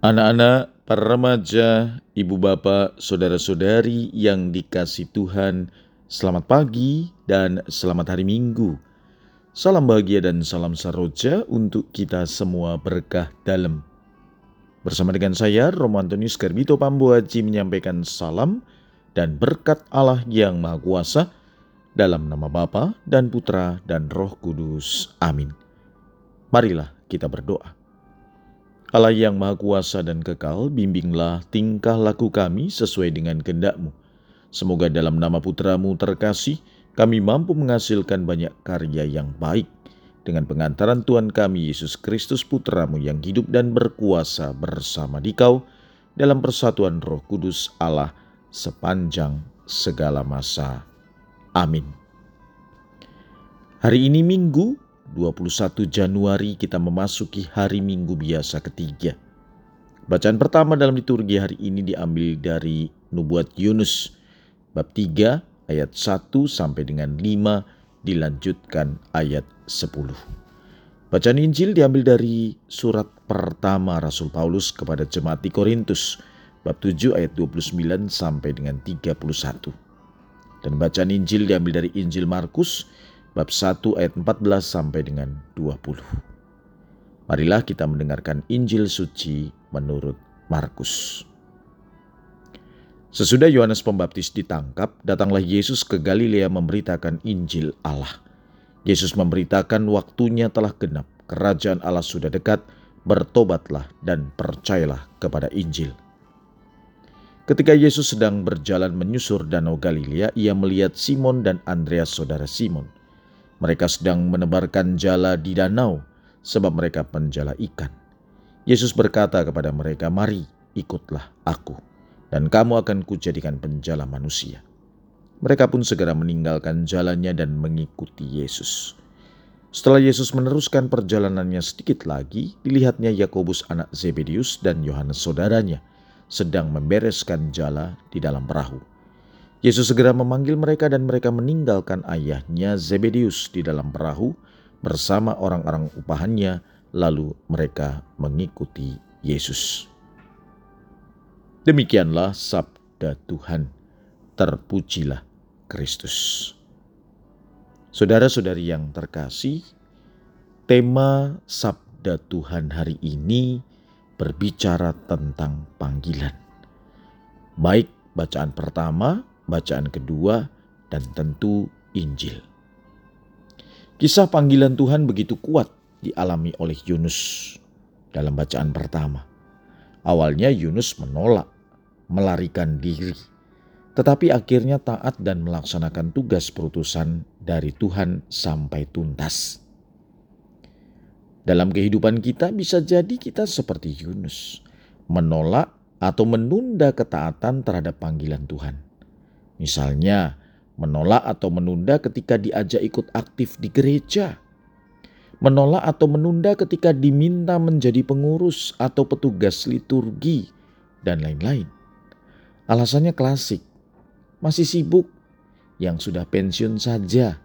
Anak-anak, para remaja, ibu bapak, saudara-saudari yang dikasih Tuhan, selamat pagi dan selamat hari Minggu. Salam bahagia dan salam saroja untuk kita semua berkah dalam. Bersama dengan saya, Romo Antonius Garbito Pambuaji menyampaikan salam dan berkat Allah yang Maha Kuasa dalam nama Bapa dan Putra dan Roh Kudus. Amin. Marilah kita berdoa. Allah yang Maha Kuasa dan Kekal, bimbinglah tingkah laku kami sesuai dengan kehendak-Mu. Semoga dalam nama Putra-Mu terkasih, kami mampu menghasilkan banyak karya yang baik. Dengan pengantaran Tuhan kami, Yesus Kristus Putra-Mu yang hidup dan berkuasa bersama Dikau, dalam persatuan Roh Kudus Allah, sepanjang segala masa. Amin. Hari ini Minggu, 21 Januari kita memasuki hari Minggu biasa ketiga. Bacaan pertama dalam liturgi hari ini diambil dari Nubuat Yunus bab 3 ayat 1 sampai dengan 5 dilanjutkan ayat 10. Bacaan Injil diambil dari surat pertama Rasul Paulus kepada jemaat di Korintus bab 7 ayat 29 sampai dengan 31. Dan bacaan Injil diambil dari Injil Markus bab 1 ayat 14 sampai dengan 20. Marilah kita mendengarkan Injil Suci menurut Markus. Sesudah Yohanes Pembaptis ditangkap, datanglah Yesus ke Galilea memberitakan Injil Allah. Yesus memberitakan waktunya telah genap, kerajaan Allah sudah dekat, bertobatlah dan percayalah kepada Injil. Ketika Yesus sedang berjalan menyusur danau Galilea, ia melihat Simon dan Andreas saudara Simon. Mereka sedang menebarkan jala di danau, sebab mereka penjala ikan. Yesus berkata kepada mereka, "Mari, ikutlah aku, dan kamu akan kujadikan penjala manusia." Mereka pun segera meninggalkan jalannya dan mengikuti Yesus. Setelah Yesus meneruskan perjalanannya sedikit lagi, dilihatnya Yakobus anak Zebedeus dan Yohanes saudaranya sedang membereskan jala di dalam perahu. Yesus segera memanggil mereka dan mereka meninggalkan ayahnya Zebedeus di dalam perahu bersama orang-orang upahannya, lalu mereka mengikuti Yesus. Demikianlah sabda Tuhan, terpujilah Kristus. Saudara-saudari yang terkasih, tema sabda Tuhan hari ini berbicara tentang panggilan. Baik bacaan pertama, bacaan kedua, dan tentu Injil. Kisah panggilan Tuhan begitu kuat dialami oleh Yunus dalam bacaan pertama. Awalnya Yunus menolak, melarikan diri, tetapi akhirnya taat dan melaksanakan tugas perutusan dari Tuhan sampai tuntas. Dalam kehidupan kita bisa jadi kita seperti Yunus, menolak atau menunda ketaatan terhadap panggilan Tuhan. Misalnya, menolak atau menunda ketika diajak ikut aktif di gereja. Menolak atau menunda ketika diminta menjadi pengurus atau petugas liturgi, dan lain-lain. Alasannya klasik, masih sibuk, yang sudah pensiun saja.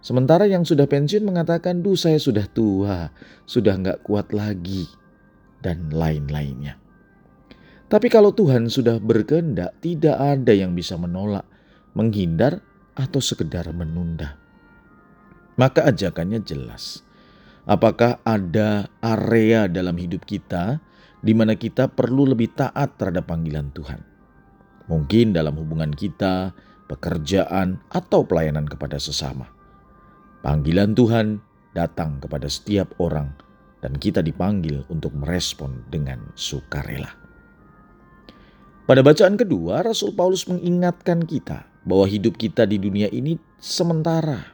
Sementara yang sudah pensiun mengatakan, "Duh, saya sudah tua, sudah nggak kuat lagi," dan lain-lainnya. Tapi kalau Tuhan sudah berkehendak, tidak ada yang bisa menolak, menghindar, atau sekedar menunda. Maka ajakannya jelas. Apakah ada area dalam hidup kita di mana kita perlu lebih taat terhadap panggilan Tuhan? Mungkin dalam hubungan kita, pekerjaan, atau pelayanan kepada sesama. Panggilan Tuhan datang kepada setiap orang dan kita dipanggil untuk merespon dengan sukarela. Pada bacaan kedua, Rasul Paulus mengingatkan kita bahwa hidup kita di dunia ini sementara.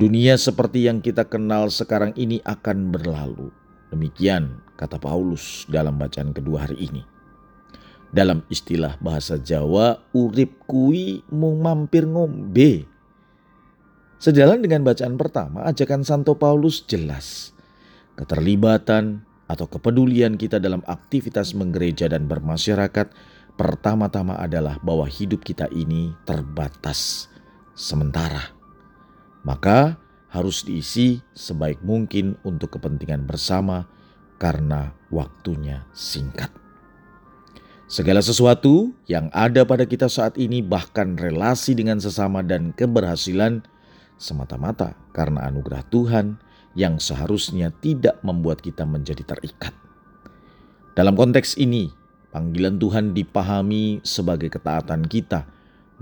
Dunia seperti yang kita kenal sekarang ini akan berlalu. Demikian kata Paulus dalam bacaan kedua hari ini. Dalam istilah bahasa Jawa, urip kui mung mampir ngombe. Sejalan dengan bacaan pertama, ajakan Santo Paulus jelas. Keterlibatan atau kepedulian kita dalam aktivitas menggereja dan bermasyarakat pertama-tama adalah bahwa hidup kita ini terbatas, sementara. Maka harus diisi sebaik mungkin untuk kepentingan bersama karena waktunya singkat. Segala sesuatu yang ada pada kita saat ini, bahkan relasi dengan sesama dan keberhasilan, semata-mata karena anugerah Tuhan yang seharusnya tidak membuat kita menjadi terikat. Dalam konteks ini, panggilan Tuhan dipahami sebagai ketaatan kita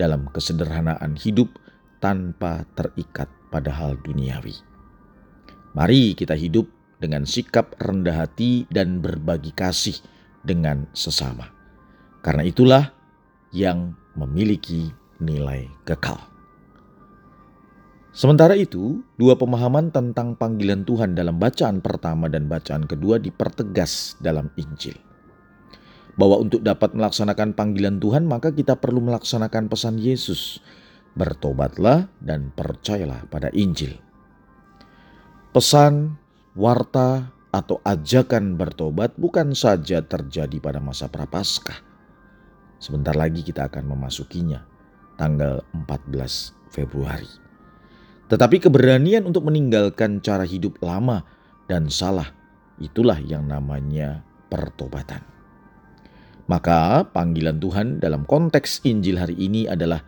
dalam kesederhanaan hidup tanpa terikat pada hal duniawi. Mari kita hidup dengan sikap rendah hati dan berbagi kasih dengan sesama. Karena itulah yang memiliki nilai kekal. Sementara itu, dua pemahaman tentang panggilan Tuhan dalam bacaan pertama dan bacaan kedua dipertegas dalam Injil. Bahwa untuk dapat melaksanakan panggilan Tuhan, maka kita perlu melaksanakan pesan Yesus. Bertobatlah dan percayalah pada Injil. Pesan, warta, atau ajakan bertobat bukan saja terjadi pada masa Prapaskah. Sebentar lagi kita akan memasukinya, tanggal 14 Februari. Tetapi keberanian untuk meninggalkan cara hidup lama dan salah, itulah yang namanya pertobatan. Maka panggilan Tuhan dalam konteks Injil hari ini adalah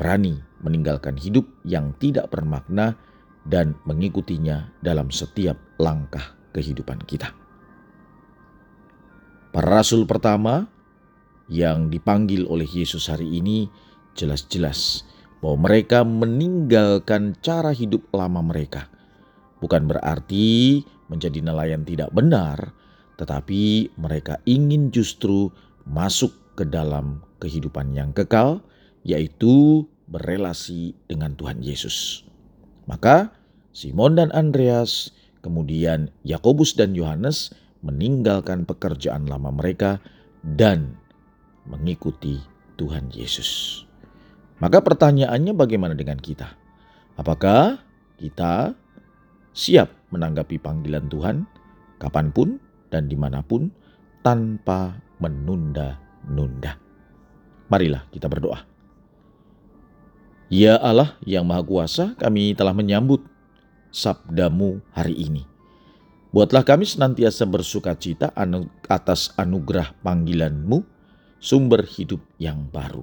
berani meninggalkan hidup yang tidak bermakna dan mengikutinya dalam setiap langkah kehidupan kita. Para rasul pertama yang dipanggil oleh Yesus hari ini jelas-jelas bahwa mereka meninggalkan cara hidup lama mereka. Bukan berarti menjadi nelayan tidak benar, tetapi mereka ingin justru masuk ke dalam kehidupan yang kekal, yaitu berelasi dengan Tuhan Yesus. Maka Simon dan Andreas, kemudian Yakobus dan Yohanes meninggalkan pekerjaan lama mereka dan mengikuti Tuhan Yesus. Maka pertanyaannya, bagaimana dengan kita? Apakah kita siap menanggapi panggilan Tuhan kapanpun dan dimanapun tanpa menunda-nunda? Marilah kita berdoa. Ya Allah yang Maha Kuasa, kami telah menyambut sabdamu hari ini. Buatlah kami senantiasa bersukacita atas anugerah panggilanmu, sumber hidup yang baru.